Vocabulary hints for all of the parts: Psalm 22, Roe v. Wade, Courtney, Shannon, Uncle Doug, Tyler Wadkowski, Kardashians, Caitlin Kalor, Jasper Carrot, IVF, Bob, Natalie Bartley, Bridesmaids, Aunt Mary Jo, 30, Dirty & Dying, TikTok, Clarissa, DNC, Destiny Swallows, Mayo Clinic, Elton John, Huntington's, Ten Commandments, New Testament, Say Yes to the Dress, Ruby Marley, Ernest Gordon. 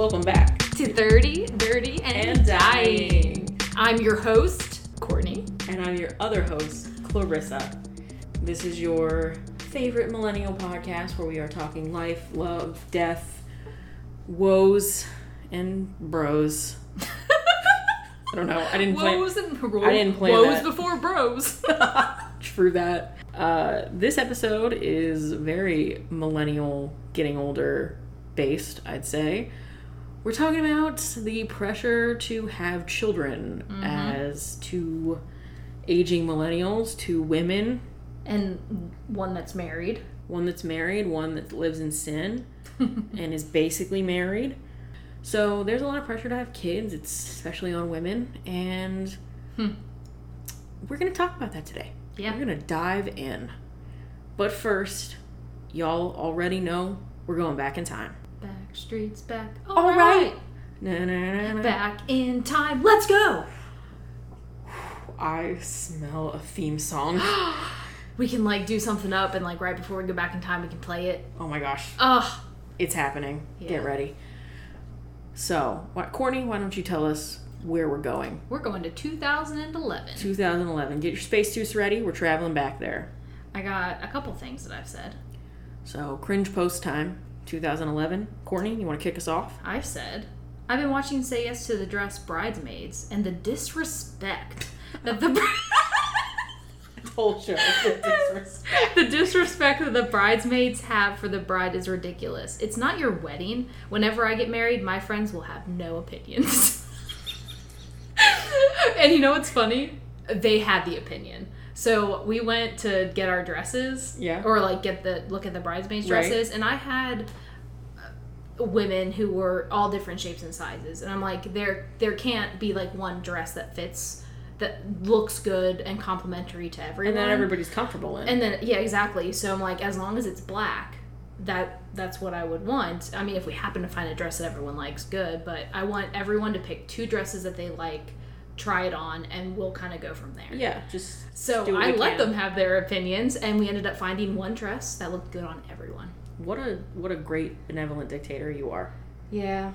Welcome back to 30, Dirty, and Dying. I'm your host, Courtney. And I'm your other host, Clarissa. This is your favorite millennial podcast where we are talking life, love, death, woes, and bros. I don't know. I didn't plan. Woes before bros. True that. This episode is very millennial, getting older based, I'd say. We're talking about the pressure to have children as to aging millennials, to women. And one that's married. One that lives in sin and is basically married. So there's a lot of pressure to have kids, it's especially on women, and we're going to talk about that today. Yeah. We're going to dive in. But first, y'all already know we're going back in time. Back streets, back. All right. Na-na-na-na. Back in time. Let's go. I smell a theme song. We can do something up and right before we go back in time, we can play it. Oh my gosh. Ugh. It's happening. Yeah. Get ready. So, Courtney, why don't you tell us where we're going? We're going to 2011. 2011. Get your spacesuits ready. We're traveling back there. I got a couple things that I've said. So, cringe post time, 2011. Courtney, you want to kick us off? I've said, I've been watching Say Yes to the Dress, Bridesmaids, and the disrespect that the... whole show. The disrespect that the bridesmaids have for the bride is ridiculous. It's not your wedding. Whenever I get married, my friends will have no opinions. And you know what's funny? They had the opinion. So we went to get our dresses. Yeah. Or look at the bridesmaids' dresses. Right. And I had women who were all different shapes and sizes. And I'm like, there can't be one dress that fits, that looks good and complimentary to everyone. And then everybody's comfortable in. And then, yeah, exactly. So I'm like, as long as it's black, that's what I would want. I mean, if we happen to find a dress that everyone likes, good. But I want everyone to pick two dresses that they like, try it on, and we'll kind of go from there. Yeah, just so do what I let them have their opinions, and we ended up finding one dress that looked good on everyone. What a great benevolent dictator you are. Yeah.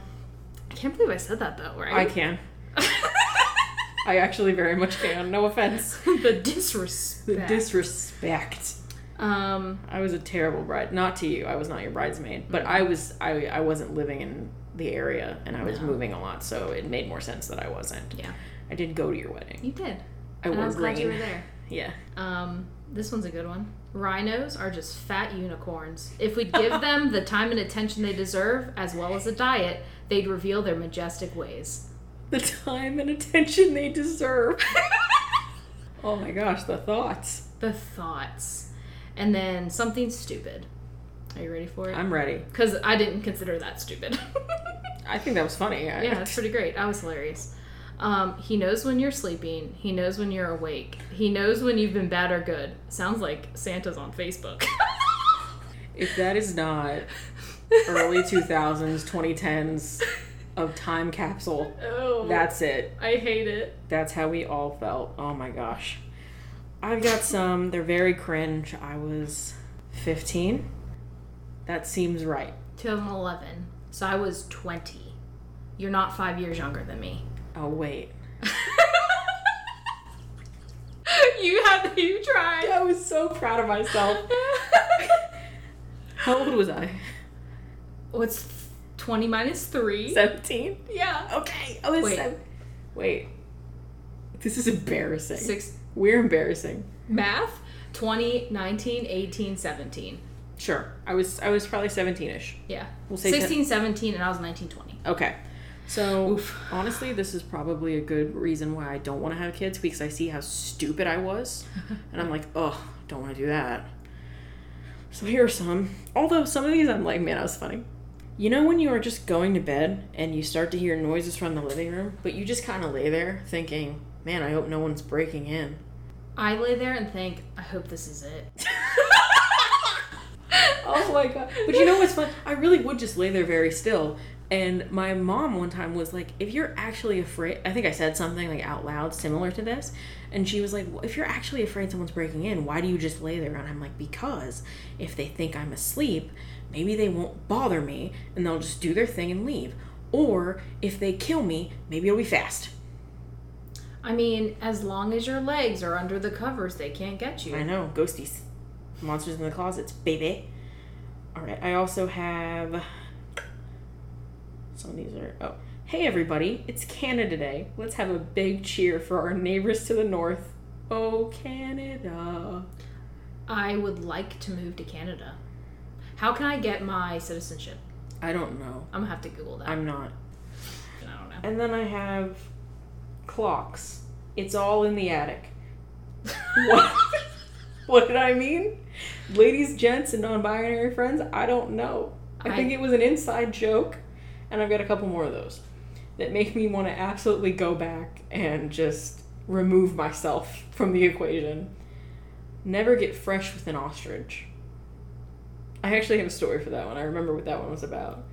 I can't believe I said that, though, right? I can. I actually very much can. No offense. The disrespect. The disrespect. I was a terrible bride. Not to you. I was not your bridesmaid. But I wasn't living in the area, and I was moving a lot, so it made more sense that I wasn't. Yeah. I did go to your wedding. You did. I was glad you were there. Yeah. This one's a good one. Rhinos are just fat unicorns. If we'd give them the time and attention they deserve, as well as a diet, they'd reveal their majestic ways. The time and attention they deserve. Oh my gosh, the thoughts. The thoughts. And then something stupid. Are you ready for it? I'm ready. Because I didn't consider that stupid. I think that was funny. Yeah, that's pretty great. I was hilarious. He knows when you're sleeping. He knows when you're awake. He knows when you've been bad or good. Sounds like Santa's on Facebook. If that is not early 2000s, 2010s... of time capsule. Oh, that's it. I hate it. That's how we all felt. Oh my gosh. I've got some. They're very cringe. I was 15. That seems right. 2011. So I was 20. You're not 5 years younger than me. Oh wait. You tried. I was so proud of myself. How old was I? 20 minus 3. 17? Yeah. Okay. Oh, it's 7. Wait. This is embarrassing. 6. We're embarrassing. Math? 20, 19, 18, 17. Sure. I was probably 17-ish. Yeah. We'll say 16, 17, and I was 19, 20. Okay. So, honestly, this is probably a good reason why I don't want to have kids, because I see how stupid I was. And I'm like, oh, don't want to do that. So here are some. Although some of these I'm like, man, that was funny. You know when you are just going to bed and you start to hear noises from the living room, but you just kind of lay there thinking, man, I hope no one's breaking in. I lay there and think, I hope this is it. Oh my God. But you know what's fun? I really would just lay there very still. And my mom one time was like, if you're actually afraid, I think I said something out loud similar to this. And she was like, well, if you're actually afraid someone's breaking in, why do you just lay there? And I'm like, because if they think I'm asleep, maybe they won't bother me and they'll just do their thing and leave. Or if they kill me, maybe it'll be fast. I mean, as long as your legs are under the covers, they can't get you. I know. Ghosties. Monsters in the closets, baby. All right. I also have... some of these are... oh. Hey, everybody. It's Canada Day. Let's have a big cheer for our neighbors to the north. Oh, Canada. I would like to move to Canada. How can I get my citizenship? I don't know. I'm going to have to Google that. I'm not. I don't know. And then I have clocks. It's all in the attic. What? What did I mean? Ladies, gents, and non-binary friends, I don't know. I think it was an inside joke, and I've got a couple more of those that make me want to absolutely go back and just remove myself from the equation. Never get fresh with an ostrich. I actually have a story for that one. I remember what that one was about.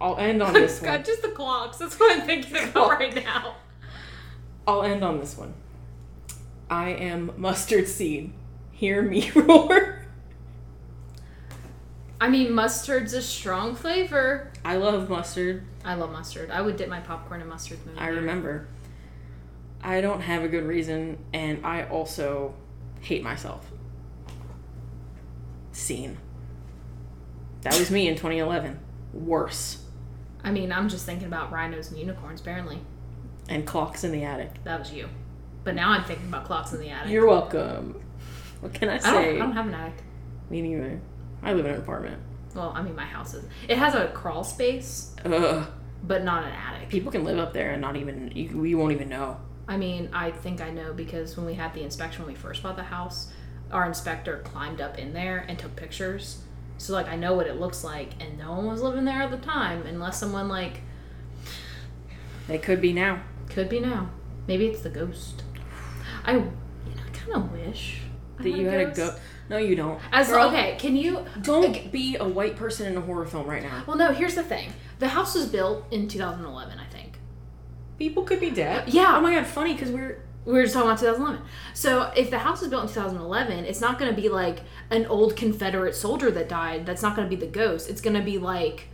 I'll end on this one. God, just the clocks. That's what I'm thinking about right now. I'll end on this one. I am mustard seed. Hear me roar. I mean, mustard's a strong flavor. I love mustard. I love mustard. I would dip my popcorn in mustard. I remember. I don't have a good reason, and I also hate myself. Scene. That was me in 2011. Worse. I mean, I'm just thinking about rhinos and unicorns, apparently. And clocks in the attic. That was you. But now I'm thinking about clocks in the attic. You're welcome. What can I say? I don't have an attic. Me neither. I live in an apartment. Well, I mean, my house is... it has a crawl space. Ugh. But not an attic. People can live up there and not even... we won't even know. I mean, I think I know because when we had the inspection, when we first bought the house... our inspector climbed up in there and took pictures. So, like, I know what it looks like, and no one was living there at the time, unless someone, like... they could be now. Could be now. Maybe it's the ghost. I kind of wish that you had a ghost. No, you don't. Okay, can you... don't be a white person in a horror film right now. Well, no, here's the thing. The house was built in 2011, I think. People could be dead. Yeah. Oh, my God, funny, because we were just talking about 2011. So if the house was built in 2011, it's not going to be like an old Confederate soldier that died. That's not going to be the ghost. It's going to be like...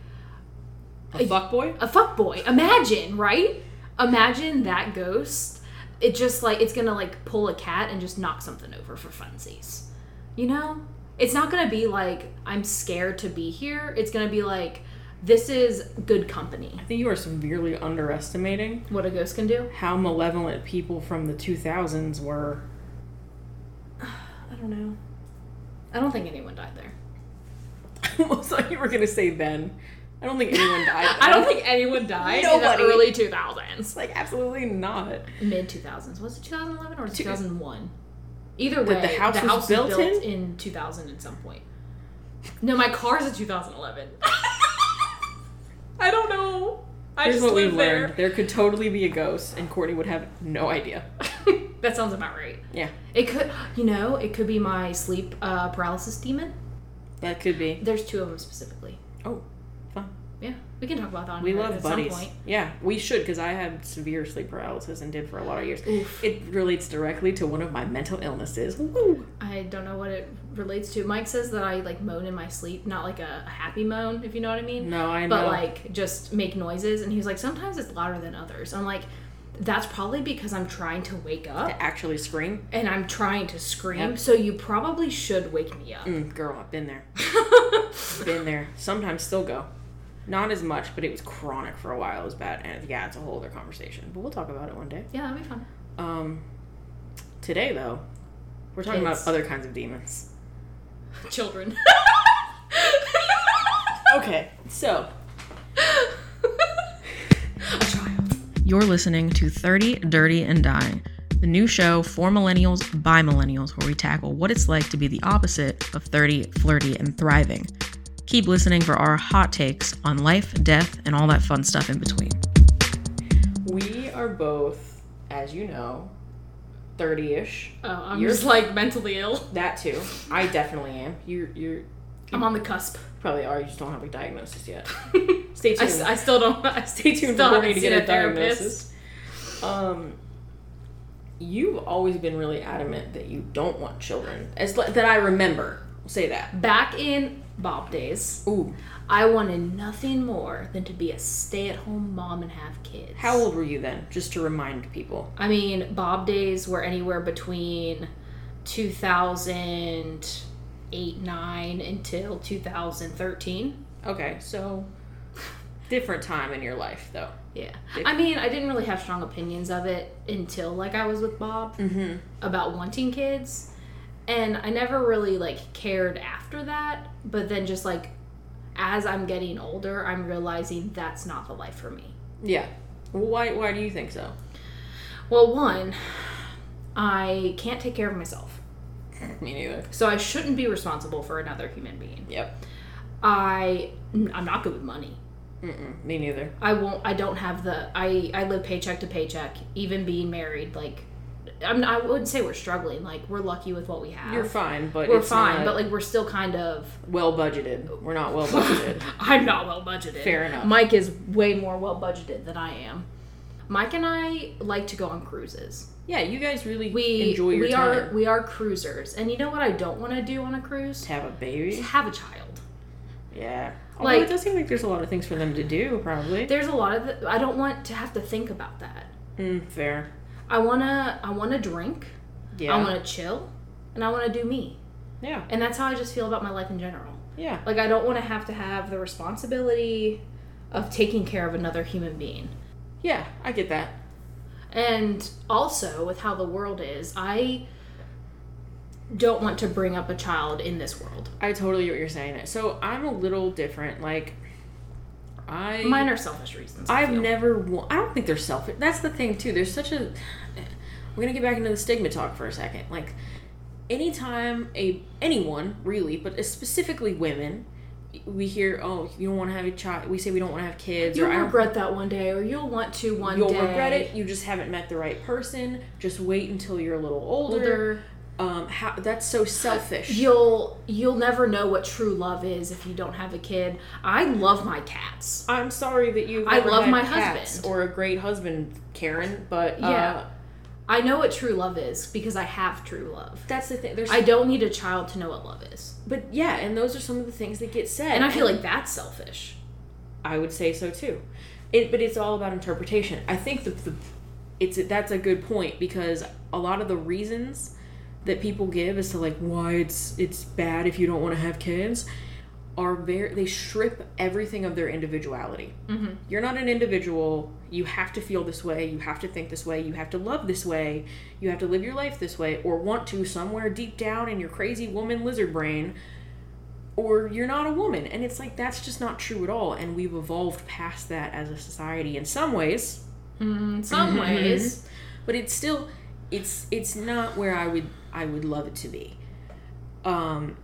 a fuckboy? A fuckboy. Imagine, right? Imagine that ghost. It just like... it's going to like pull a cat and just knock something over for funsies. You know? It's not going to be like, I'm scared to be here. It's going to be like... this is good company. I think you are severely underestimating... what a ghost can do? How malevolent people from the 2000s were. I don't know. I don't think anyone died there. I almost thought you were going to say then. I don't think anyone died there. I don't think anyone died in the early 2000s. Like, absolutely not. Mid-2000s. Was it 2011 or 2001? Either way, the house was built in 2000 at some point. No, my car's a 2011. I don't know. Here's what we've learned. There could totally be a ghost, and Courtney would have no idea. That sounds about right. Yeah. It could, it could be my sleep paralysis demon. That could be. There's two of them specifically. Oh, fun. Yeah, we can talk about that. We love buddies. At some point. Yeah, we should, because I had severe sleep paralysis and did for a lot of years. Oof. It relates directly to one of my mental illnesses. Woo. I don't know what it relates to. Mike says that I like moan in my sleep, not like a happy moan, if you know what I mean. No, I know. But like just make noises, and he was like, sometimes it's louder than others. I'm like, that's probably because I'm trying to wake up. To actually scream. And I'm trying to scream, yep. So you probably should wake me up. Girl, I've been there. Been there. Sometimes still go. Not as much, but it was chronic for a while. It was bad. And yeah, it's a whole other conversation. But we'll talk about it one day. Yeah, that'd be fun. Today, though, we're talking about other kinds of demons. Children. Okay, so. A child. You're listening to 30, Dirty, and Dying, the new show for millennials by millennials, where we tackle what it's like to be the opposite of 30, flirty, and thriving. Keep listening for our hot takes on life, death, and all that fun stuff in between. We are both, as you know, 30-ish. Oh, you're just like mentally ill. That too. I definitely am. You're I'm on the cusp. Probably are. You just don't have a diagnosis yet. Stay tuned. I still don't. Stay tuned for me to get a diagnosis. You've always been really adamant that you don't want children. That I remember. Say that. Back in Bob days, ooh, I wanted nothing more than to be a stay-at-home mom and have kids. How old were you then? Just to remind people. I mean, Bob days were anywhere between 2008, 9 until 2013. Okay, so different time in your life, though. Yeah. I mean, I didn't really have strong opinions of it until, like, I was with Bob mm-hmm. about wanting kids. And I never really, like, cared after that. But then just, like, as I'm getting older, I'm realizing that's not the life for me. Yeah. Well, why do you think so? Well, one, I can't take care of myself. Me neither. So I shouldn't be responsible for another human being. Yep. I'm not good with money. Mm-mm, me neither. I live paycheck to paycheck, even being married, like, I wouldn't say we're struggling, like, we're lucky with what we have. You're fine, but we're still kind of well budgeted. We're not well budgeted. I'm not well budgeted. Fair enough. Mike is way more well budgeted than I am. Mike and I like to go on cruises. Yeah, you guys enjoy your time. We are cruisers. And you know what I don't want to do on a cruise? Have a baby. Have a child. Yeah. Although, like, it does seem like there's a lot of things for them to do, probably. There's a lot of... I don't want to have to think about that. Fair. I wanna drink. Yeah. I wanna chill. And I wanna do me. Yeah. And that's how I just feel about my life in general. Yeah. Like, I don't wanna have to have the responsibility of taking care of another human being. Yeah, I get that. And also, with how the world is, I don't want to bring up a child in this world. I totally get what you're saying. So I'm a little different. Like, mine are selfish reasons. I don't think they're selfish. That's the thing, too. There's such a... We're going to get back into the stigma talk for a second. Like, anytime anyone, really, but specifically women... We hear, oh, you don't want to have a child. We say we don't want to have kids. You'll regret that one day, or you'll want to one day. You'll regret it. You just haven't met the right person. Just wait until you're a little older. That's so selfish. You'll never know what true love is if you don't have a kid. I love my cats. I'm sorry that you. I love my husband or a great husband, Karen. But yeah. I know what true love is because I have true love. That's the thing. I don't need a child to know what love is. But yeah, and those are some of the things that get said. And I feel like that's selfish. I would say so too. But it's all about interpretation. I think that's a good point, because a lot of the reasons that people give as to, like, why it's bad if you don't want to have kids are they strip everything of their individuality. Mm-hmm. You're not an individual. You have to feel this way. You have to think this way. You have to love this way. You have to live your life this way, or want to somewhere deep down in your crazy woman lizard brain, or you're not a woman. And it's like, that's just not true at all. And we've evolved past that as a society in some ways. Mm-hmm. But it's still, it's not where I would love it to be.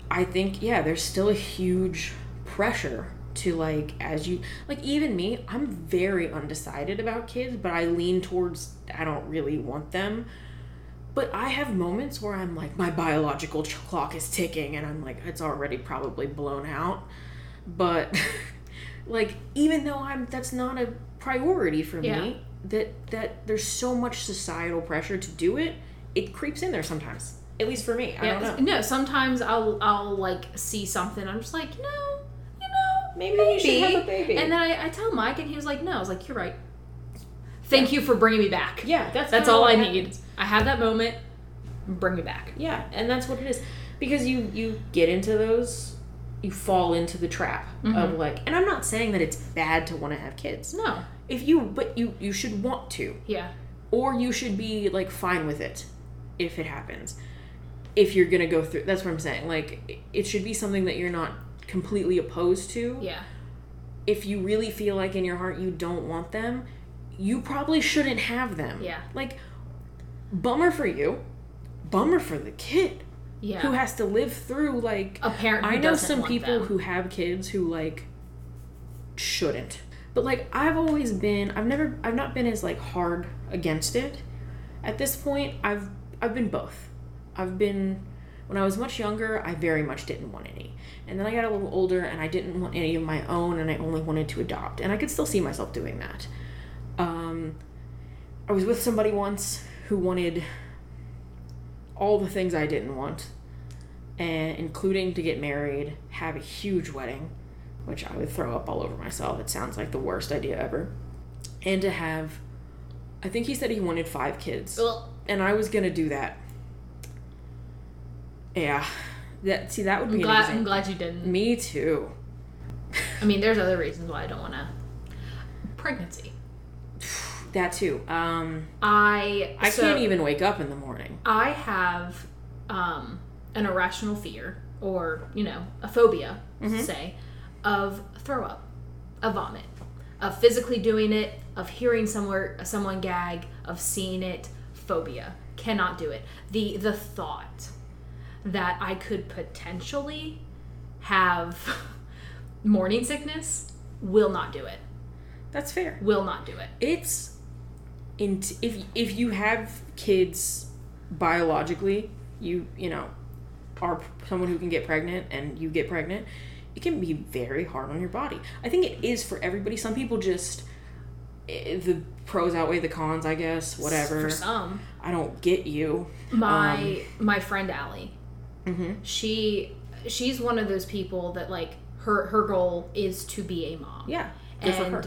I think, yeah, there's still a huge pressure to, like, as you, like, even me, I'm very undecided about kids, but I lean towards, I don't really want them. But I have moments where I'm like, my biological clock is ticking, and I'm like, it's already probably blown out. But, like, even though that's not a priority for me, that there's so much societal pressure to do it, it creeps in there sometimes. At least for me. I don't know. No, sometimes I'll like, see something. I'm just like, you know, maybe you should have a baby. And then I tell Mike, and he was like, no. I was like, you're right. Thank you for bringing me back. Yeah, that's all I need. I have that moment. Bring me back. Yeah, and that's what it is. Because you get into those, you fall into the trap mm-hmm. of, like, and I'm not saying that it's bad to want to have kids. No. But you should want to. Yeah. Or you should be, like, fine with it if it happens. If you're going to go through... That's what I'm saying. Like, it should be something that you're not completely opposed to. Yeah. If you really feel like in your heart you don't want them, you probably shouldn't have them. Yeah. Like, bummer for you. Bummer for the kid. Yeah. Who has to live through, like... A parent who doesn't want them. I know some people who have kids who, like, shouldn't. But, like, I've always been... I've not been as, like, hard against it. At this point, I've been both. When I was much younger, I very much didn't want any. And then I got a little older, and I didn't want any of my own, and I only wanted to adopt. And I could still see myself doing that. I was with somebody once who wanted all the things I didn't want. and including to get married, have a huge wedding, which I would throw up all over myself. It sounds like the worst idea ever. And to have, I think he said he wanted 5 kids. Ugh. And I was going to do that. Yeah. That would be amazing. I'm glad you didn't. Me too. I mean, there's other reasons why I don't want to. Pregnancy. That too. I can't even wake up in the morning. I have an irrational fear, or, a phobia, mm-hmm. say, of throw up, of vomit, of physically doing it, of hearing someone gag, of seeing it. Phobia. Cannot do it. The thought that I could potentially have morning sickness, will not do it. That's fair. Will not do it. It's if you have kids biologically, you are someone who can get pregnant, and you get pregnant, it can be very hard on your body. I think it is for everybody. Some people just, the pros outweigh the cons, I guess. Whatever. For some. I don't get you. My friend Allie, mm-hmm. she's one of those people that, like, her goal is to be a mom. Yeah. Good for her.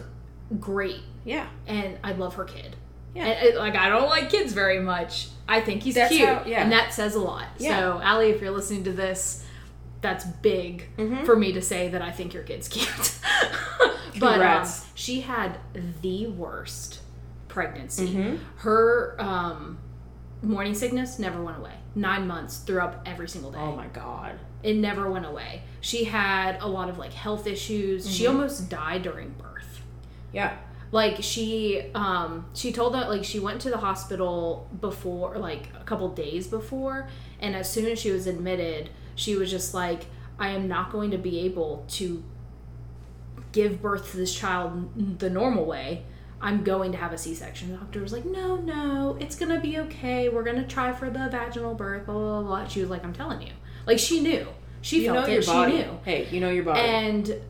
Great. Yeah. And I love her kid. Yeah. And, like, I don't like kids very much. I think he's cute. Yeah. And that says a lot. Yeah. So, Allie, if you're listening to this, that's big mm-hmm. for me to say that I think your kid's cute. But she had the worst pregnancy. Mm-hmm. Her morning sickness never went away. 9 months, threw up every single day. Oh my God. It never went away. She had a lot of, like, health issues. Mm-hmm. She almost died during birth. Yeah. Like, she told that, like, she went to the hospital before, like, a couple days before, and as soon as she was admitted, she was just like, I am not going to be able to give birth to this child the normal way. I'm going to have a C-section. The doctor was like, no, it's going to be okay. We're going to try for the vaginal birth, blah, blah, blah. She was like, I'm telling you. Like, she knew. She felt it. She knew. Hey, you know your body. And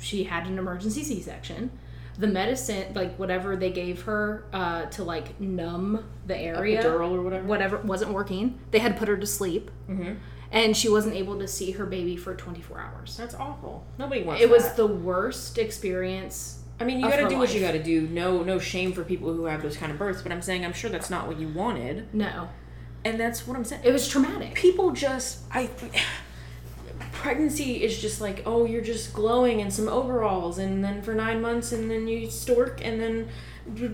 she had an emergency C-section. The medicine, like, whatever they gave her to, like, numb the area. Epidural or whatever. Whatever. Wasn't working. They had put her to sleep. Mm-hmm. And she wasn't able to see her baby for 24 hours. That's awful. Nobody wants that. It was the worst experience. I mean, you got to do what you got to do. No shame for people who have those kind of births. But I'm saying, I'm sure that's not what you wanted. No. And that's what I'm saying. It was traumatic. People just... pregnancy is just like, oh, you're just glowing in some overalls, and then for 9 months, and then you stork, and then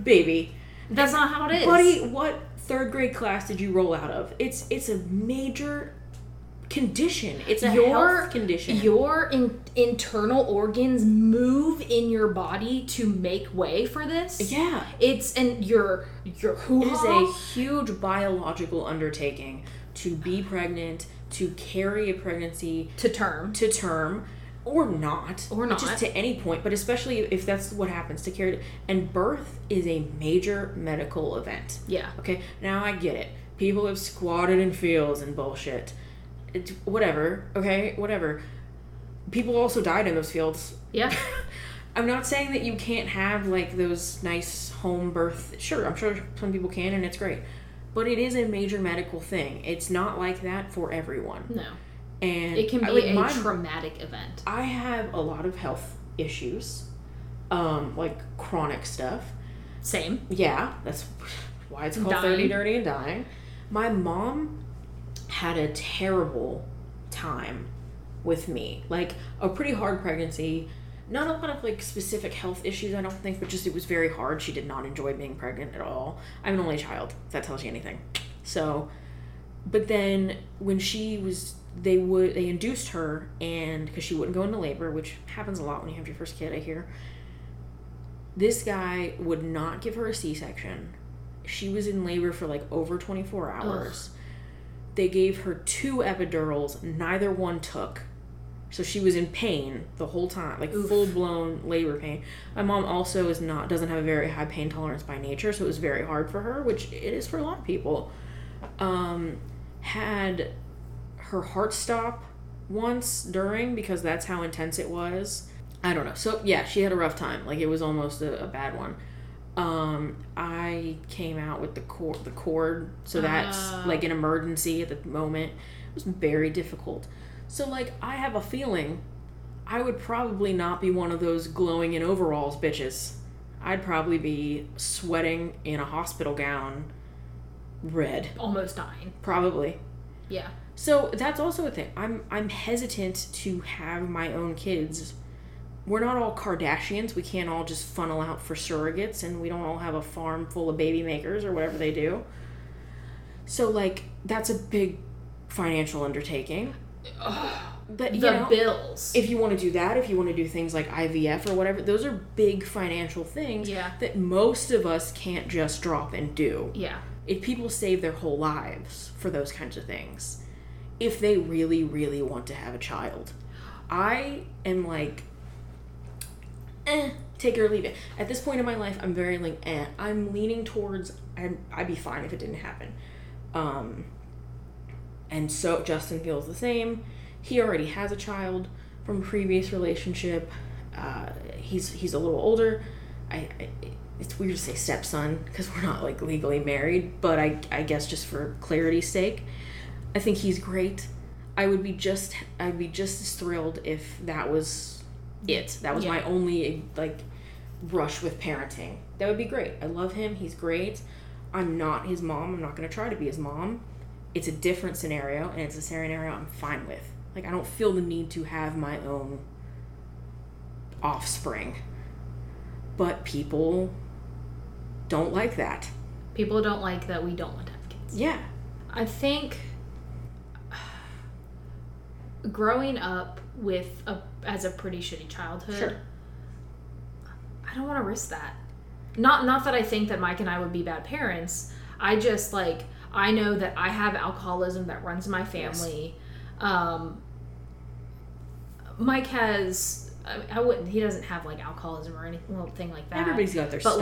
baby. That's not how it is. Buddy, what third grade class did you roll out of? It's a major... condition. It's a health condition. Your internal organs move in your body to make way for this. Yeah. It's and your hoo-ha. It is a huge biological undertaking to be pregnant, to carry a pregnancy to term or not just to any point, but especially if that's what happens to carry it. And birth is a major medical event. Yeah. Okay. Now I get it. People have squatted in fields and bullshit. It's whatever, okay? Whatever. People also died in those fields. Yeah. I'm not saying that you can't have, like, those nice home birth. Sure, I'm sure some people can, and it's great. But it is a major medical thing. It's not like that for everyone. No. And it can be a traumatic event. I have a lot of health issues, like chronic stuff. Same. Yeah, that's why it's called 30, Dirty, and Dying. My mom... had a terrible time with me. Like, a pretty hard pregnancy. Not a lot of, like, specific health issues, I don't think, but just it was very hard. She did not enjoy being pregnant at all. I'm an only child. If that tells you anything. So, but then when she was, they induced her, and because she wouldn't go into labor, which happens a lot when you have your first kid, I hear. This guy would not give her a C-section. She was in labor for, like, over 24 hours. Ugh. They gave her 2 epidurals, neither one took. So she was in pain the whole time, like full-blown labor pain. My mom also doesn't have a very high pain tolerance by nature, so it was very hard for her, which it is for a lot of people. Had her heart stop once during, because that's how intense it was. I don't know. So, yeah, she had a rough time. Like, it was almost a bad one. I came out with the cord, so that's like an emergency at the moment. It was very difficult. So like, I have a feeling I would probably not be one of those glowing in overalls bitches. I'd probably be sweating in a hospital gown, red, almost dying. Probably. Yeah. So that's also a thing. I'm hesitant to have my own kids. We're not all Kardashians. We can't all just funnel out for surrogates, and we don't all have a farm full of baby makers or whatever they do. So like, that's a big financial undertaking. But you know, bills. If you want to do that, if you want to do things like IVF or whatever, those are big financial things that most of us can't just drop and do. Yeah. If people save their whole lives for those kinds of things, if they really, really want to have a child, I am like, take it or leave it. At this point in my life, I'm very like, I'm leaning towards, I'd be fine if it didn't happen. And so Justin feels the same. He already has a child from a previous relationship. He's a little older. It's weird to say stepson because we're not like legally married, but I guess just for clarity's sake, I think he's great. I'd be just as thrilled if that was it. That was my only like rush with parenting. That would be great. I love him. He's great. I'm not his mom. I'm not going to try to be his mom. It's a different scenario, and it's a scenario I'm fine with. Like, I don't feel the need to have my own offspring. But people don't like that. People don't like that we don't want to have kids. Yeah. I think growing up with as a pretty shitty childhood, sure, I don't want to risk that. Not that I think that Mike and I would be bad parents. I just, like, I know that I have alcoholism that runs my family. Yes. Mike has, he doesn't have like alcoholism or anything, little thing like that. Everybody's got their stuff.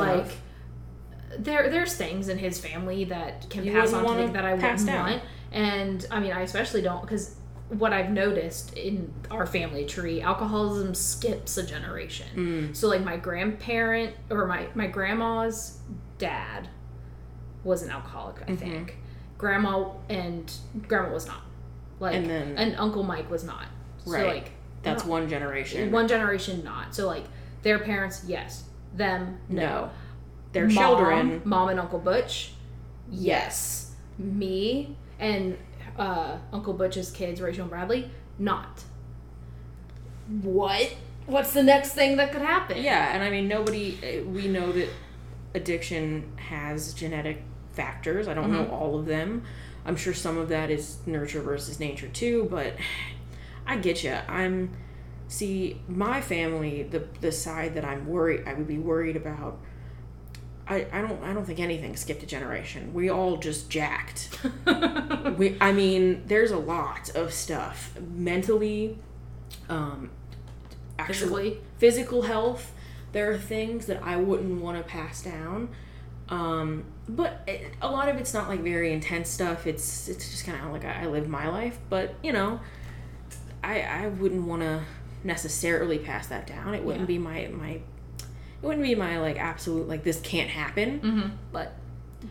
But like, there's things in his family that can pass on to me that I wouldn't want. And I mean, I especially don't, because what I've noticed in our family tree, alcoholism skips a generation. Mm. So like my grandparent or my grandma's dad was an alcoholic, I think. Mm-hmm. Grandma was not. Like, and Uncle Mike was not. Right. So like, that's one generation. One generation not. So like, their parents, yes. Them, no. Their children. Mom and Uncle Butch, yes. Me and Uncle Butch's kids, Rachel and Bradley, not. What's the next thing that could happen? Yeah, and I mean, we know that addiction has genetic factors. I don't know all of them. I'm sure some of that is nurture versus nature too, but I get you. My family, the side that I would be worried about, I don't think anything skipped a generation. We all just jacked. There's a lot of stuff. Mentally, physical health. There are things that I wouldn't want to pass down. But a lot of it's not like very intense stuff. It's just kind of like I live my life. But, you know, I wouldn't want to necessarily pass that down. It wouldn't be my like absolute like this can't happen. Mm-hmm. But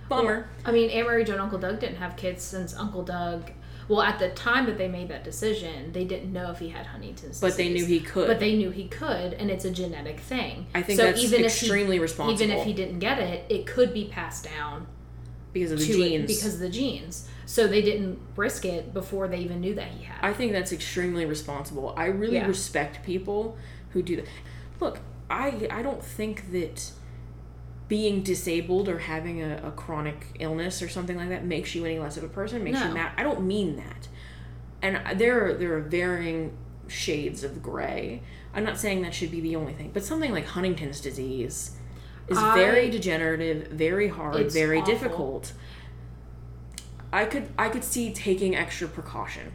bummer. Well, I mean, Aunt Mary Jo and Uncle Doug didn't have kids since Uncle Doug. Well, at the time that they made that decision, they didn't know if he had Huntington's disease. But they knew he could. And it's a genetic thing. I think that's extremely responsible. Even if he didn't get it, it could be passed down. Because of the genes. Because of the genes. So they didn't risk it before they even knew that he had it. I think that's extremely responsible. I really respect people who do that. Look, I don't think that being disabled or having a chronic illness or something like that makes you any less of a person, makes you mad. I don't mean that. And there are varying shades of gray. I'm not saying that should be the only thing, but something like Huntington's disease is very degenerative, very hard, very awful. Difficult. I could see taking extra precaution,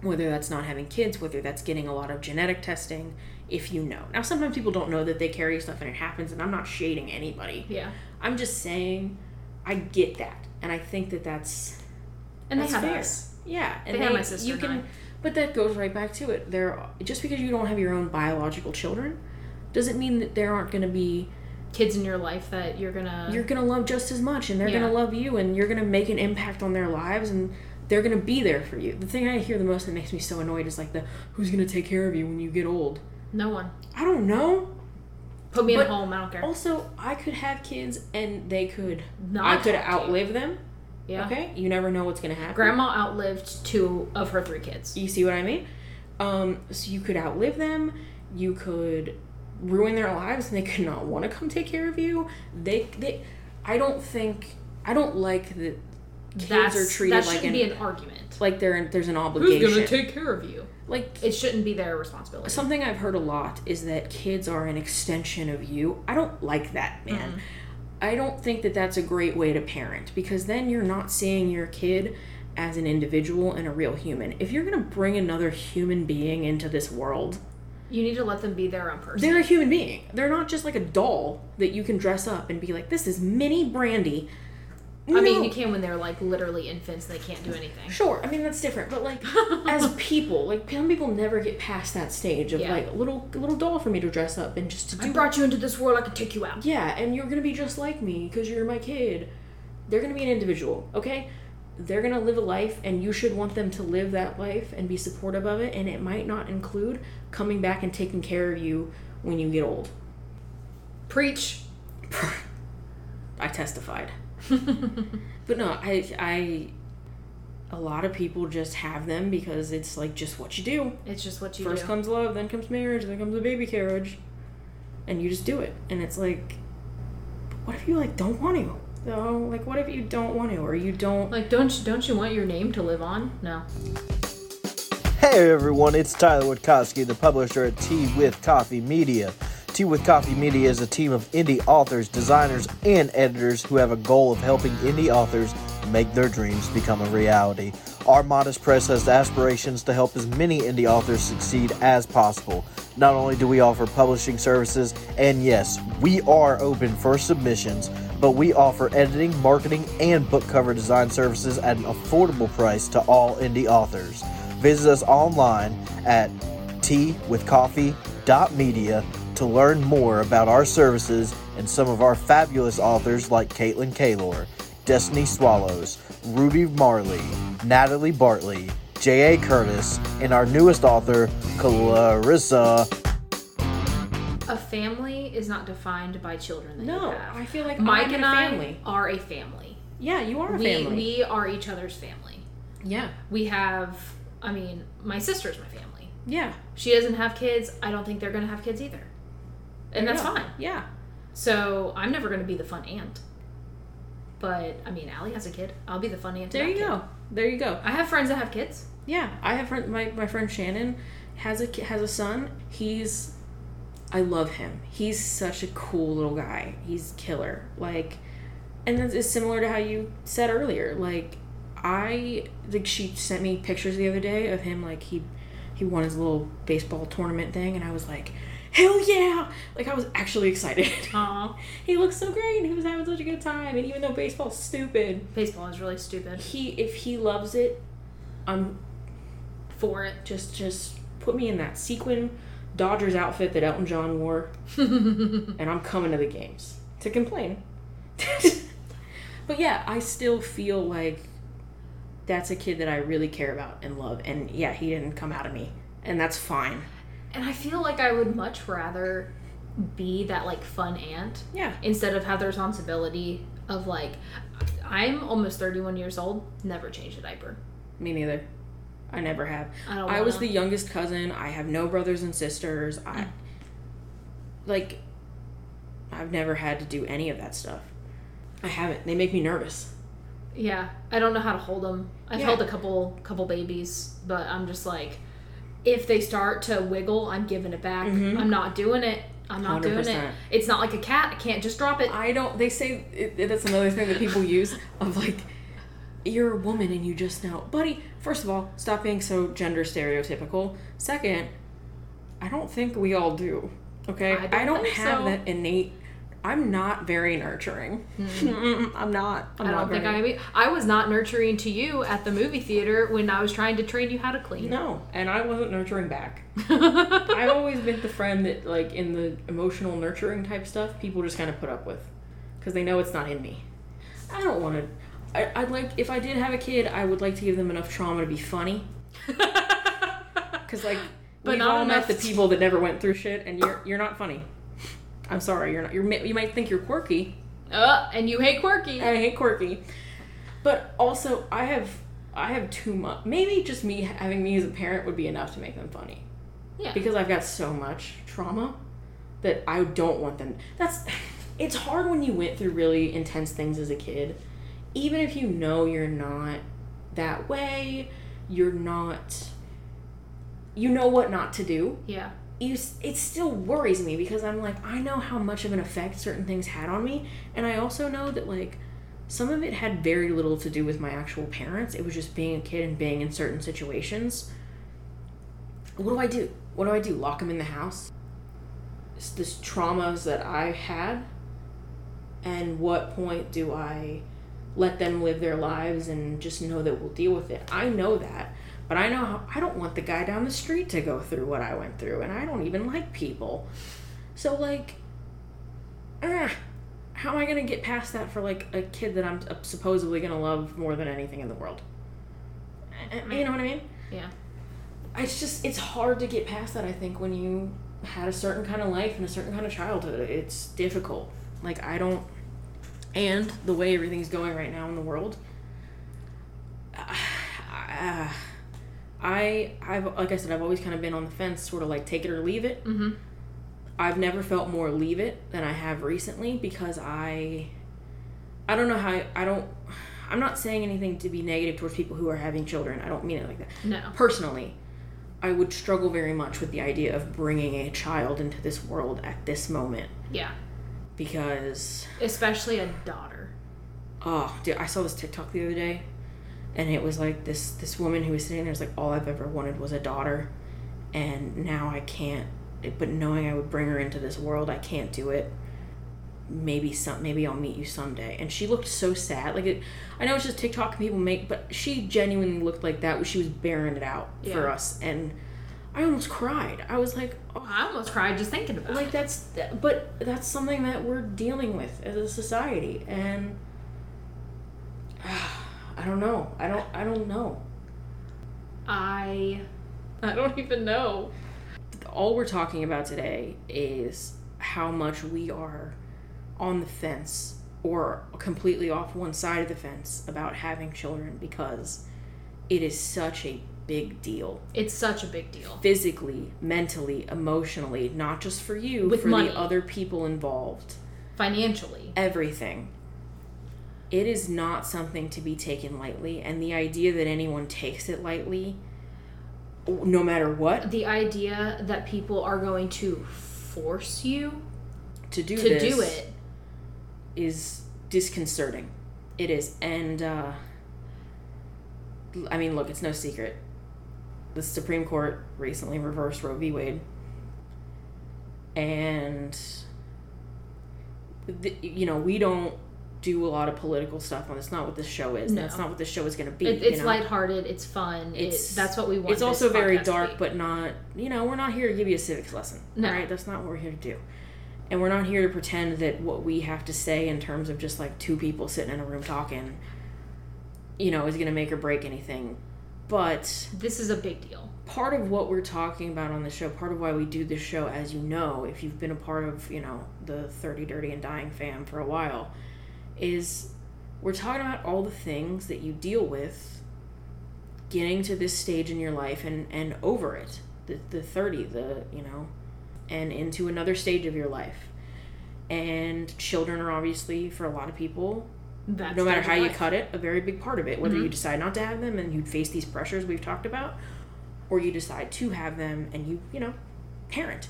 whether that's not having kids, whether that's getting a lot of genetic testing. If you know. Now, sometimes people don't know that they carry stuff and it happens, and I'm not shading anybody. Yeah. I'm just saying I get that. And I think that that's and that's they have fair. Us. Yeah. And they have my sister you can, but that goes right back to it. Just because you don't have your own biological children doesn't mean that there aren't going to be kids in your life that you're gonna love just as much, and they're gonna love you, and you're gonna make an impact on their lives, and they're gonna be there for you. The thing I hear the most that makes me so annoyed is like the who's gonna take care of you when you get old? No one. I don't know. Put me in a home, I don't care. Also, I could have kids and they could not. I could outlive them. Yeah. Okay? You never know what's gonna happen. Grandma outlived 2 of her 3 kids. You see what I mean? So you could outlive them, you could ruin their lives, and they could not want to come take care of you. They I don't like that kids are treated like that shouldn't be an argument. Like there's an obligation. Who's gonna take care of you? Like, it shouldn't be their responsibility. Something I've heard a lot is that kids are an extension of you. I don't like that, man. Mm-hmm. I don't think that that's a great way to parent, because then you're not seeing your kid as an individual and a real human. If you're going to bring another human being into this world, you need to let them be their own person. They're a human being. They're not just like a doll that you can dress up and be like, this is Minnie Brandy. No. I mean, you can when they're, like, literally infants and they can't do anything. Sure. I mean, that's different. But, like, as people, like, some people never get past that stage of, like, little doll for me to dress up and just to do. I brought you into this world. I can take you out. Yeah, and you're going to be just like me because you're my kid. They're going to be an individual, okay? They're going to live a life, and you should want them to live that life and be supportive of it, and it might not include coming back and taking care of you when you get old. Preach. I testified. But no, I a lot of people just have them because it's like just what you do. It's just what you do. First comes love, then comes marriage, then comes the baby carriage, and you just do it. And it's like, what if you like don't want to? No, like what if you don't want to, or you don't like don't you want your name to live on? No. Hey everyone, it's Tyler Wadkowski, the publisher at Tea with Coffee Media. Tea with Coffee Media is a team of indie authors, designers, and editors who have a goal of helping indie authors make their dreams become a reality. Our modest press has aspirations to help as many indie authors succeed as possible. Not only do we offer publishing services, and yes, we are open for submissions, but we offer editing, marketing, and book cover design services at an affordable price to all indie authors. Visit us online at teawithcoffee.media to learn more about our services and some of our fabulous authors like Caitlin Kalor, Destiny Swallows, Ruby Marley, Natalie Bartley, J.A. Curtis, and our newest author, Clarissa. A family is not defined by children that you have. No, I feel like Mike and I are a family. Yeah, you are a family. We are each other's family. Yeah. We have, I mean, my sister's my family. Yeah. She doesn't have kids. I don't think they're going to have kids either. And that's fine. Yeah. So, I'm never going to be the fun aunt. But, I mean, Allie has a kid. I'll be the fun aunt to that kid. There you go. I have friends that have kids. Yeah. I have friends. My friend Shannon has a son. I love him. He's such a cool little guy. He's killer. Like, and it's similar to how you said earlier. Like, she sent me pictures the other day of him. Like, he won his little baseball tournament thing. And I was like, hell yeah! Like, I was actually excited. Aww. He looked so great, and he was having such a good time. And even though baseball's stupid. Baseball is really stupid. If he loves it, I'm for it. Just put me in that sequin Dodgers outfit that Elton John wore, and I'm coming to the games to complain. But yeah, I still feel like that's a kid that I really care about and love. And yeah, he didn't come out of me, and that's fine. And I feel like I would much rather be that, like, fun aunt. Yeah. Instead of have the responsibility of, like, I'm almost 31 years old, never changed a diaper. Me neither. I never have. I was the youngest cousin. I have no brothers and sisters. I've never had to do any of that stuff. I haven't. They make me nervous. Yeah. I don't know how to hold them. I've held a couple babies, but I'm just like, if they start to wiggle, I'm giving it back. Mm-hmm. I'm not doing it. I'm not 100%. Doing it. It's not like a cat. I can't just drop it. They say, that's another thing that people use of like, you're a woman and you just know. Buddy, first of all, stop being so gender stereotypical. Second, I don't think we all do. Okay? I don't have that innate I'm not very nurturing. Mm-hmm. I'm not. I was not nurturing to you at the movie theater when I was trying to train you how to clean. No, and I wasn't nurturing back. I've always been the friend that, like, in the emotional nurturing type stuff, people just kind of put up with because they know it's not in me. I don't want to. I'd like, if I did have a kid, I would like to give them enough trauma to be funny. Because, like, we've all met the people that never went through shit, and you're not funny. I'm sorry, you're not. You might think you're quirky. And you hate quirky. I hate quirky. But also, I have too much. Maybe just having me as a parent would be enough to make them funny. Yeah. Because I've got so much trauma that I don't want them. It's hard when you went through really intense things as a kid. Even if you know you're not that way, you're not, you know what not to do. Yeah. It still worries me because I'm like, I know how much of an effect certain things had on me. And I also know that, like, some of it had very little to do with my actual parents. It was just being a kid and being in certain situations. What do I do? Lock them in the house? It's this traumas that I had. And what point do I let them live their lives and just know that we'll deal with it? I know that. But I know how, I don't want the guy down the street to go through what I went through, and I don't even like people. So, like, how am I going to get past that for, like, a kid that I'm supposedly going to love more than anything in the world? You know what I mean? Yeah. It's hard to get past that, I think, when you had a certain kind of life and a certain kind of childhood. It's difficult. Like, and the way everything's going right now in the world, I've like I said, I've always kind of been on the fence, sort of like take it or leave it. Mm-hmm. I've never felt more leave it than I have recently because I don't know how I'm not saying anything to be negative towards people who are having children. I don't mean it like that. No. Personally, I would struggle very much with the idea of bringing a child into this world at this moment. Yeah. Because especially a daughter. Oh, dude, I saw this TikTok the other day. And it was like this woman who was sitting there was like, all I've ever wanted was a daughter. And now I can't. But knowing I would bring her into this world, I can't do it. Maybe I'll meet you someday. And she looked so sad. Like, I know it's just TikTok and people make, but she genuinely looked like that. She was bearing it out for us. And I almost cried. I was like, oh. I almost cried just thinking about it. Like, that's something that we're dealing with as a society. And I don't know. I don't know. I don't even know. All we're talking about today is how much we are on the fence or completely off one side of the fence about having children because it is such a big deal. It's such a big deal. Physically, mentally, emotionally, not just for you, with for money. The other people involved. Financially. Everything. It is not something to be taken lightly, and the idea that anyone takes it lightly, no matter what. The idea that people are going to force you to do it is disconcerting. It is, and I mean, look, it's no secret. The Supreme Court recently reversed Roe v. Wade, and we don't do a lot of political stuff on. That's not what this show is. No. That's not what this show is going to be. It's lighthearted. It's fun. That's what we want. It's also very dark, but not. We're not here to give you a civics lesson. No, right? That's not what we're here to do. And we're not here to pretend that what we have to say in terms of just like two people sitting in a room talking, is going to make or break anything. But this is a big deal. Part of what we're talking about on the show, part of why we do this show, as you know, if you've been a part of the 30, Dirty, and Dying fam for a while, is we're talking about all the things that you deal with getting to this stage in your life and over it, the 30, and into another stage of your life. And children are obviously, for a lot of people, that's no matter how you cut it, a very big part of it. Whether mm-hmm. you decide not to have them and you face these pressures we've talked about, or you decide to have them and you parent.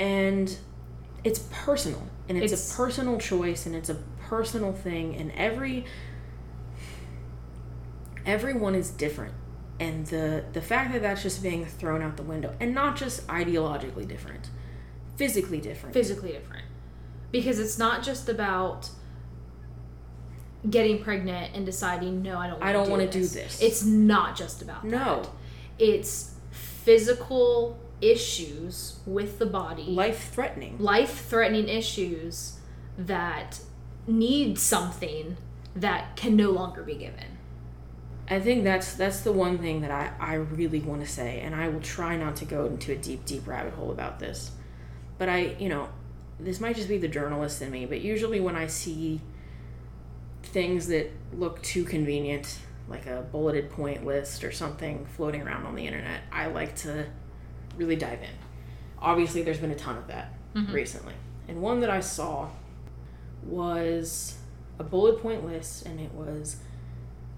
And it's personal, and it's a personal choice, and it's a personal thing, and everyone is different, and the fact that that's just being thrown out the window, and not just ideologically different, physically different, Because it's not just about getting pregnant and deciding, no, I don't want to do this. It's not just about that. It's physical issues with the body. Life-threatening issues that need something that can no longer be given. I think that's the one thing that I really want to say, and I will try not to go into a deep, deep rabbit hole about this. But this might just be the journalist in me, but usually when I see things that look too convenient, like a bulleted point list or something floating around on the internet, I like to really dive in. Obviously, there's been a ton of that recently. And one that I saw was a bullet point list, and it was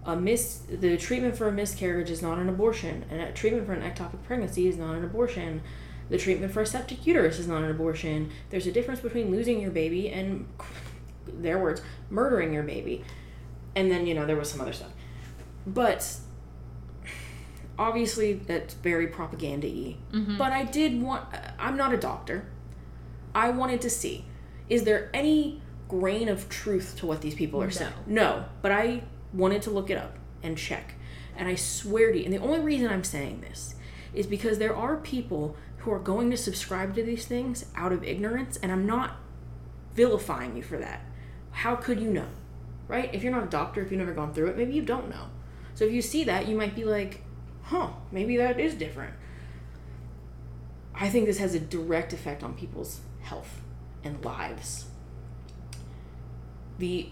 the treatment for a miscarriage is not an abortion, and a treatment for an ectopic pregnancy is not an abortion. The treatment for a septic uterus is not an abortion. There's a difference between losing your baby and, their words, murdering your baby. And then, there was some other stuff. But obviously that's very propaganda-y. Mm-hmm. But I'm not a doctor. I wanted to see, is there any grain of truth to what these people are saying? No. But I wanted to look it up and check. And I swear to you, and the only reason I'm saying this is because there are people who are going to subscribe to these things out of ignorance, and I'm not vilifying you for that. How could you know, right? If you're not a doctor, if you've never gone through it, maybe you don't know. So if you see that, you might be like, maybe that is different. I think this has a direct effect on people's health and lives. The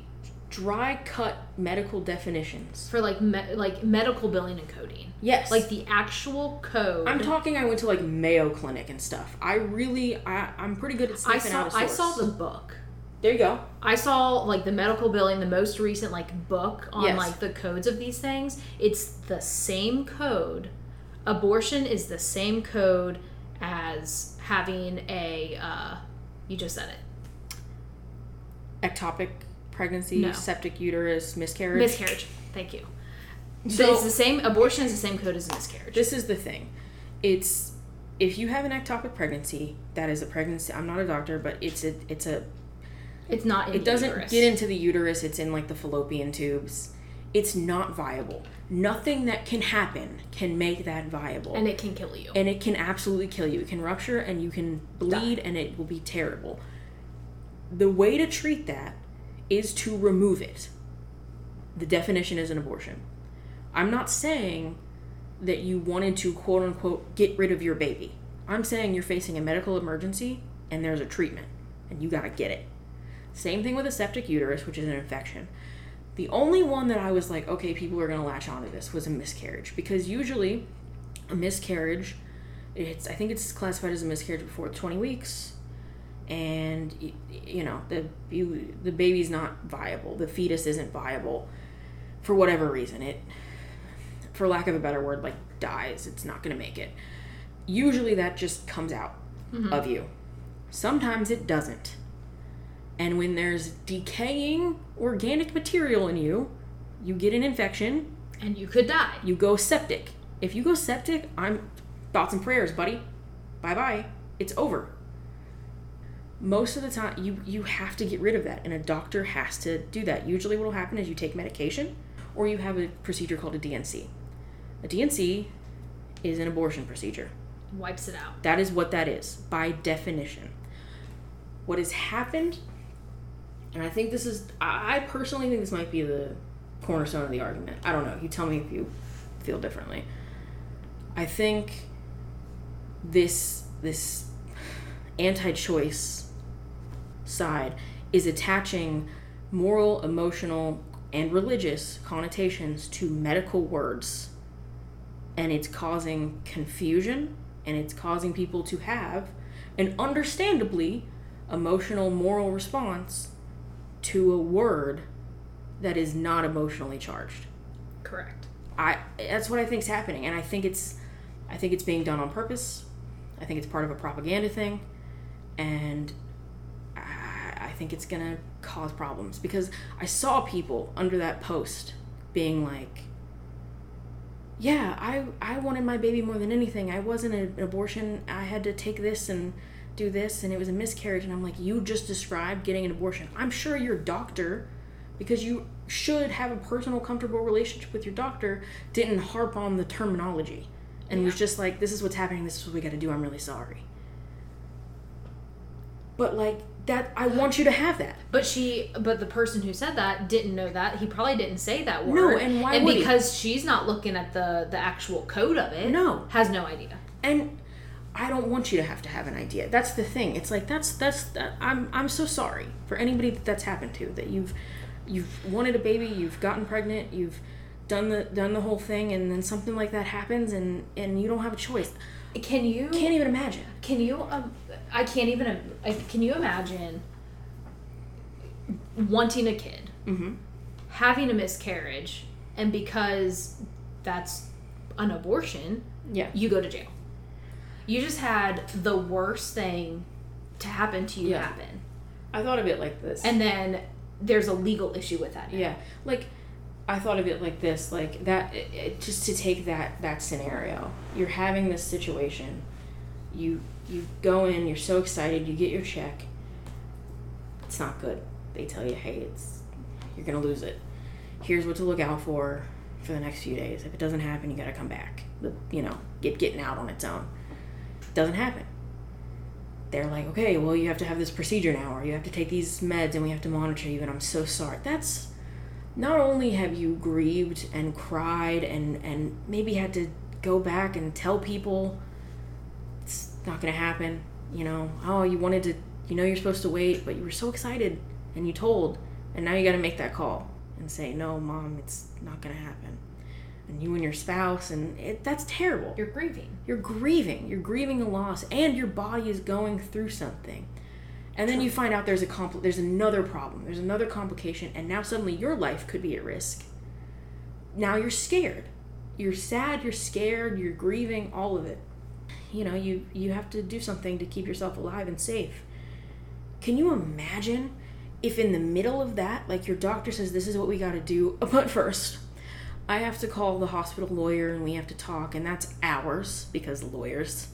dry cut medical definitions for medical billing and coding. Yes, like the actual code. I'm talking. I went to Mayo Clinic and stuff. I'm pretty good at sniffing out a source. I saw the book. There you go. I saw the medical billing, the most recent book on the codes of these things. It's the same code. Abortion is the same code as having a. You just said it. Ectopic. Pregnancy, no. Septic uterus, miscarriage. Miscarriage. Thank you. So it's the same. Abortion is the same code as a miscarriage. This is the thing. It's if you have an ectopic pregnancy, that is a pregnancy. I'm not a doctor, but it's not. It doesn't get into the uterus. It's in the fallopian tubes. It's not viable. Nothing that can happen can make that viable. And it can kill you. And it can absolutely kill you. It can rupture and you can bleed and it will be terrible. The way to treat that is to remove it. The definition is an abortion. I'm not saying that you wanted to, quote unquote, get rid of your baby. I'm saying you're facing a medical emergency and there's a treatment and you gotta get it. Same thing with a septic uterus, which is an infection. The only one that I was like, okay, people are gonna latch onto this was a miscarriage, because usually a miscarriage, I think it's classified as a miscarriage before 20 weeks. And the baby's not viable. The fetus isn't viable for whatever reason. It, for lack of a better word, dies. It's not going to make it. Usually that just comes out of you. Sometimes it doesn't. And when there's decaying organic material in you, you get an infection. And you could die. You go septic. If you go septic, I'm thoughts and prayers, buddy. Bye-bye. It's over. Most of the time, you have to get rid of that, and a doctor has to do that. Usually what will happen is you take medication, or you have a procedure called a DNC. A DNC is an abortion procedure. Wipes it out. That is what that is, by definition. What has happened, and I think this is... I personally think this might be the cornerstone of the argument. I don't know. You tell me if you feel differently. I think this anti-choice side is attaching moral, emotional, and religious connotations to medical words, and it's causing confusion, and it's causing people to have an understandably emotional, moral response to a word that is not emotionally charged. Correct. That's what I think is happening, and I think it's being done on purpose. I think it's part of a propaganda thing, and I think it's gonna cause problems, because I saw people under that post being like, yeah, I wanted my baby more than anything. I wasn't an abortion. I had to take this and do this and it was a miscarriage, and I'm like, you just described getting an abortion. I'm sure your doctor, because you should have a personal, comfortable relationship with your doctor, didn't harp on the terminology and was just like, this is what's happening, this is what we got to do, I'm really sorry. But like, that, I want you to have that. But she, but the person who said that didn't know that. He probably didn't say that word. No, and why would he? And because she's not looking at the actual code of it. No. Has no idea. And I don't want you to have an idea. That's the thing. It's like, I'm so sorry for anybody that's happened to, that you've wanted a baby, you've gotten pregnant, you've done the whole thing, and then something like that happens, and you don't have a choice. Can't even imagine. Can you imagine wanting a kid, mm-hmm. having a miscarriage, and because that's an abortion, you go to jail? You just had the worst thing to happen to you happen. I thought of it like this. And then there's a legal issue with that. Yeah. Like, I thought of it like this, like that, just to take that scenario. You're having this situation. You go in, you're so excited, you get your check. It's not good. They tell you, hey, you're going to lose it. Here's what to look out for the next few days. If it doesn't happen, you got to come back. Getting out on its own. It doesn't happen. They're like, okay, well, you have to have this procedure now, or you have to take these meds, and we have to monitor you, and I'm so sorry. That's, not only have you grieved and cried and maybe had to go back and tell people, not gonna happen, you wanted to, you're supposed to wait, but you were so excited and you told, and now you got to make that call and say, no, Mom, it's not gonna happen, and you and your spouse, and that's terrible. You're grieving a loss, and your body is going through something, and then you find out there's another problem, there's another complication, and now suddenly your life could be at risk. Now you're scared, you're sad, you're scared, you're grieving, all of it. You have to do something to keep yourself alive and safe. Can you imagine if in the middle of that, like, your doctor says, this is what we got to do, but first I have to call the hospital lawyer and we have to talk, and that's hours, because lawyers,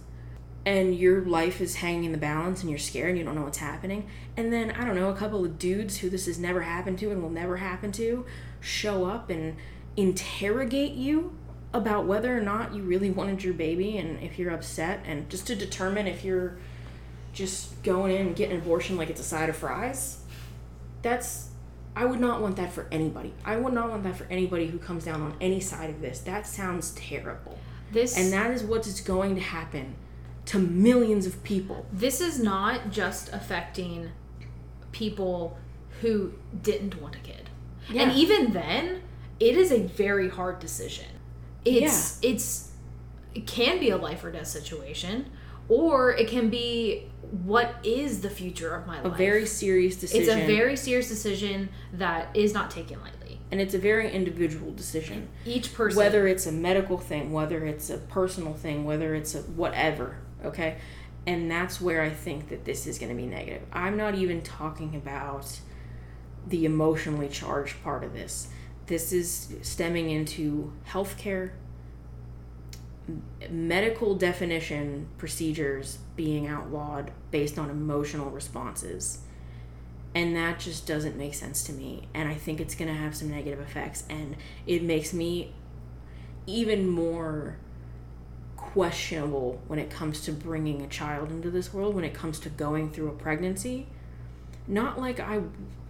and your life is hanging in the balance, and you're scared and you don't know what's happening, and then, I don't know, a couple of dudes who this has never happened to and will never happen to show up and interrogate you about whether or not you really wanted your baby, and if you're upset, and just to determine if you're just going in and getting an abortion like it's a side of fries. I would not want that for anybody. I would not want that for anybody who comes down on any side of this. That sounds terrible. And that is what is going to happen to millions of people. This is not just affecting people who didn't want a kid. Yeah. And even then, it is a very hard decision. It can be a life or death situation, or it can be, what is the future of my life? A very serious decision. It's a very serious decision that is not taken lightly. And it's a very individual decision. Each person. Whether it's a medical thing, whether it's a personal thing, whether it's a whatever, okay? And that's where I think that this is going to be negative. I'm not even talking about the emotionally charged part of this. This is stemming into healthcare, medical definition procedures being outlawed based on emotional responses. And that just doesn't make sense to me. And I think it's going to have some negative effects. And it makes me even more questionable when it comes to bringing a child into this world, when it comes to going through a pregnancy. Not like I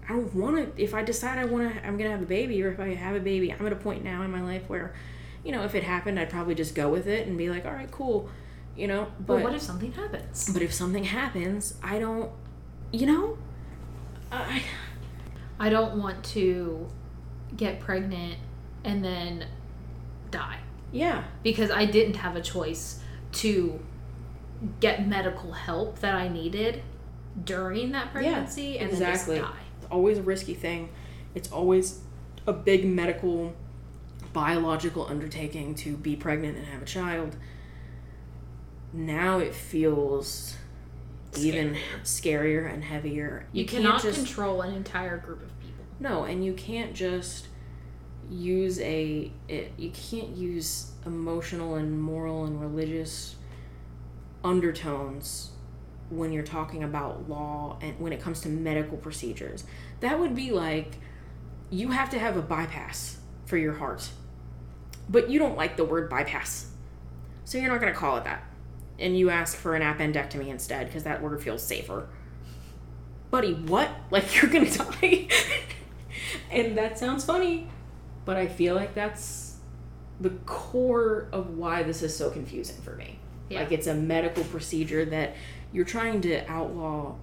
don't want to, if I decide I'm going to have a baby, or if I have a baby, I'm at a point now in my life where, if it happened, I'd probably just go with it and be like, all right, cool, But what if something happens? But if something happens, I don't, I don't want to get pregnant and then die. Yeah. Because I didn't have a choice to get medical help that I needed during that pregnancy and then just die. Always a risky thing. It's always a big medical, biological undertaking to be pregnant and have a child. Now it feels even scarier and heavier. You cannot control an entire group of people. No, and you can't just use you can't use emotional and moral and religious undertones when you're talking about law and when it comes to medical procedures. That would be like, you have to have a bypass for your heart, but you don't like the word bypass, so you're not going to call it that, and you ask for an appendectomy instead because that word feels safer. Buddy, what? Like, you're going to die. And that sounds funny, but I feel like that's the core of why this is so confusing for me. Yeah. Like, it's a medical procedure that you're trying to outlaw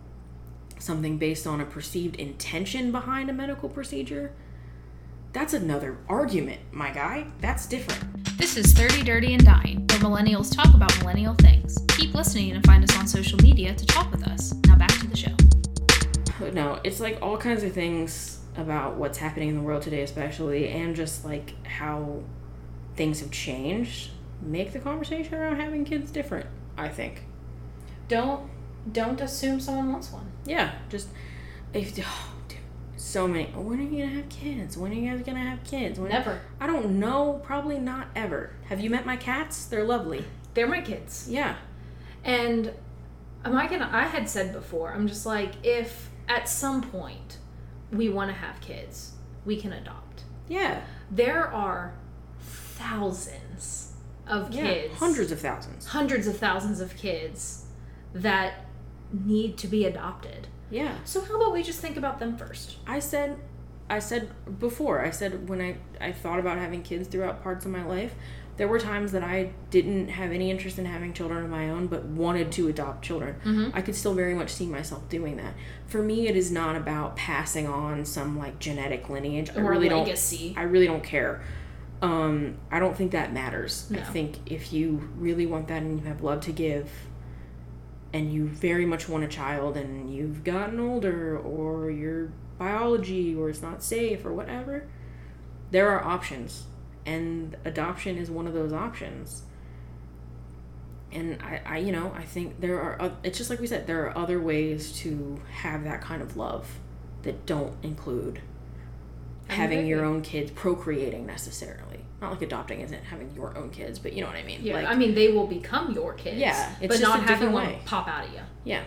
something based on a perceived intention behind a medical procedure. That's another argument, my guy. That's different. This is 30, Dirty, and Dying, where millennials talk about millennial things. Keep listening and find us on social media to talk with us. Now back to the show. No, it's like all kinds of things about what's happening in the world today, especially, and just like how things have changed, make the conversation around having kids different, I think. Don't assume someone wants one. Yeah, just if so many. When are you gonna have kids? When are you guys gonna have kids? Never. I don't know. Probably not ever. Have you met my cats? They're lovely. They're my kids. Yeah. And I had said before, I'm just like, if at some point we want to have kids, we can adopt. Yeah. There are thousands of kids. Hundreds of thousands of kids that need to be adopted. Yeah. So how about we just think about them first? I said when I thought about having kids throughout parts of my life, there were times that I didn't have any interest in having children of my own but wanted to adopt children. Mm-hmm. I could still very much see myself doing that. For me, it is not about passing on some like genetic lineage or legacy. I really don't care. I don't think that matters. No. I think if you really want that and you have love to give, and you very much want a child and you've gotten older or your biology or it's not safe or whatever, there are options. And adoption is one of those options. And I think there are, it's just like we said, there are other ways to have that kind of love that don't include having your own kids, procreating necessarily. Not like adopting isn't having your own kids, but you know what I mean. Yeah, like, I mean, they will become your kids. Yeah, it's but just not having one pop out of you. Yeah.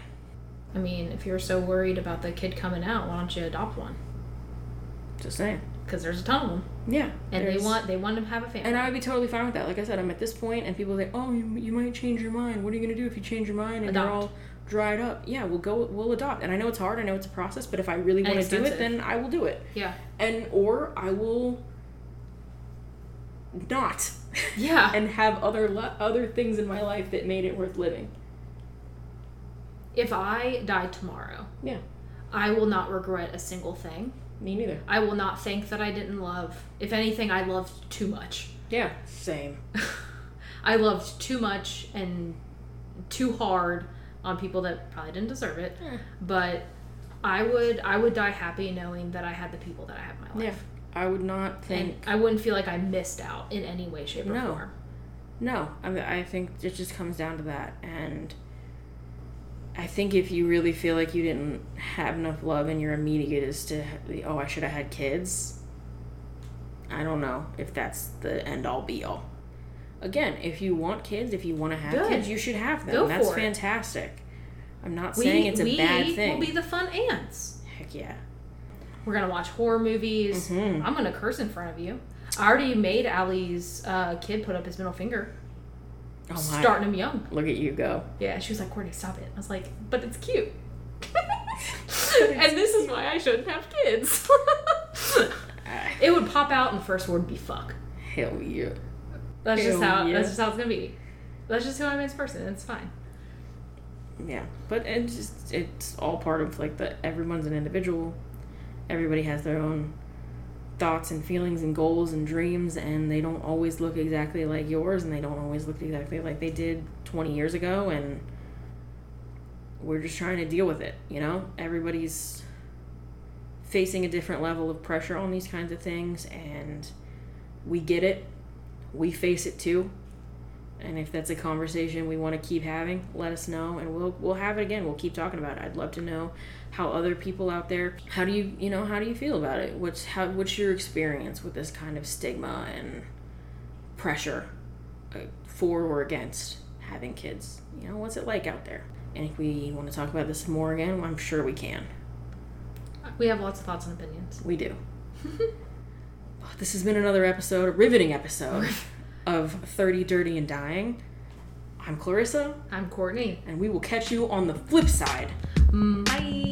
I mean, if you're so worried about the kid coming out, why don't you adopt one? Just saying. Because there's a ton of them. Yeah. And they want to have a family. And I would be totally fine with that. Like I said, I'm at this point, and people are like, oh, you might change your mind. What are you going to do if you change your mind and you're all dried up? Yeah, we'll adopt. And I know it's hard, I know it's a process, but if I really want to do it, then I will do it. Yeah. And or I will not. Yeah. And have other things in my life that made it worth living. If I die tomorrow, yeah, I will not regret a single thing. Me neither. I will not think that I didn't love. If anything, I loved too much. Yeah, same. I loved too much and too hard on people that probably didn't deserve it. Yeah. But I would die happy knowing that I had the people that I have in my life. Yeah. I would not think. And I wouldn't feel like I missed out in any way, shape, or form. No. I mean, I think it just comes down to that. And I think if you really feel like you didn't have enough love and your immediate is to, oh, I should have had kids, I don't know if that's the end-all, be-all. Again, if you want kids, if you want to have kids, you should have them. Go that's for fantastic. It. I'm not saying it's a bad thing. We will be the fun aunts. Heck yeah. We're going to watch horror movies. Mm-hmm. I'm going to curse in front of you. I already made Allie's kid put up his middle finger. Oh my. Starting him young. Look at you go. Yeah, she was like, Courtney, stop it. I was like, but it's cute. And this is why I shouldn't have kids. It would pop out and the first word would be fuck. Hell yeah. That's just how it's gonna be. That's just who I am as a person. It's fine. Yeah. But it's all part of like the everyone's an individual. Everybody has their own thoughts and feelings and goals and dreams, and they don't always look exactly like yours, and they don't always look exactly like they did 20 years ago, and we're just trying to deal with it, you know? Everybody's facing a different level of pressure on these kinds of things, and we get it. We face it too. And if that's a conversation we want to keep having, let us know, and we'll have it again. We'll keep talking about it. I'd love to know how other people out there, how do you feel about it? What's your experience with this kind of stigma and pressure for or against having kids? You know, what's it like out there? And if we want to talk about this more again, I'm sure we can. We have lots of thoughts and opinions. We do. This has been another episode, a riveting episode, of 30, Dirty, and Dying. I'm Clarissa. I'm Courtney. And we will catch you on the flip side. Bye.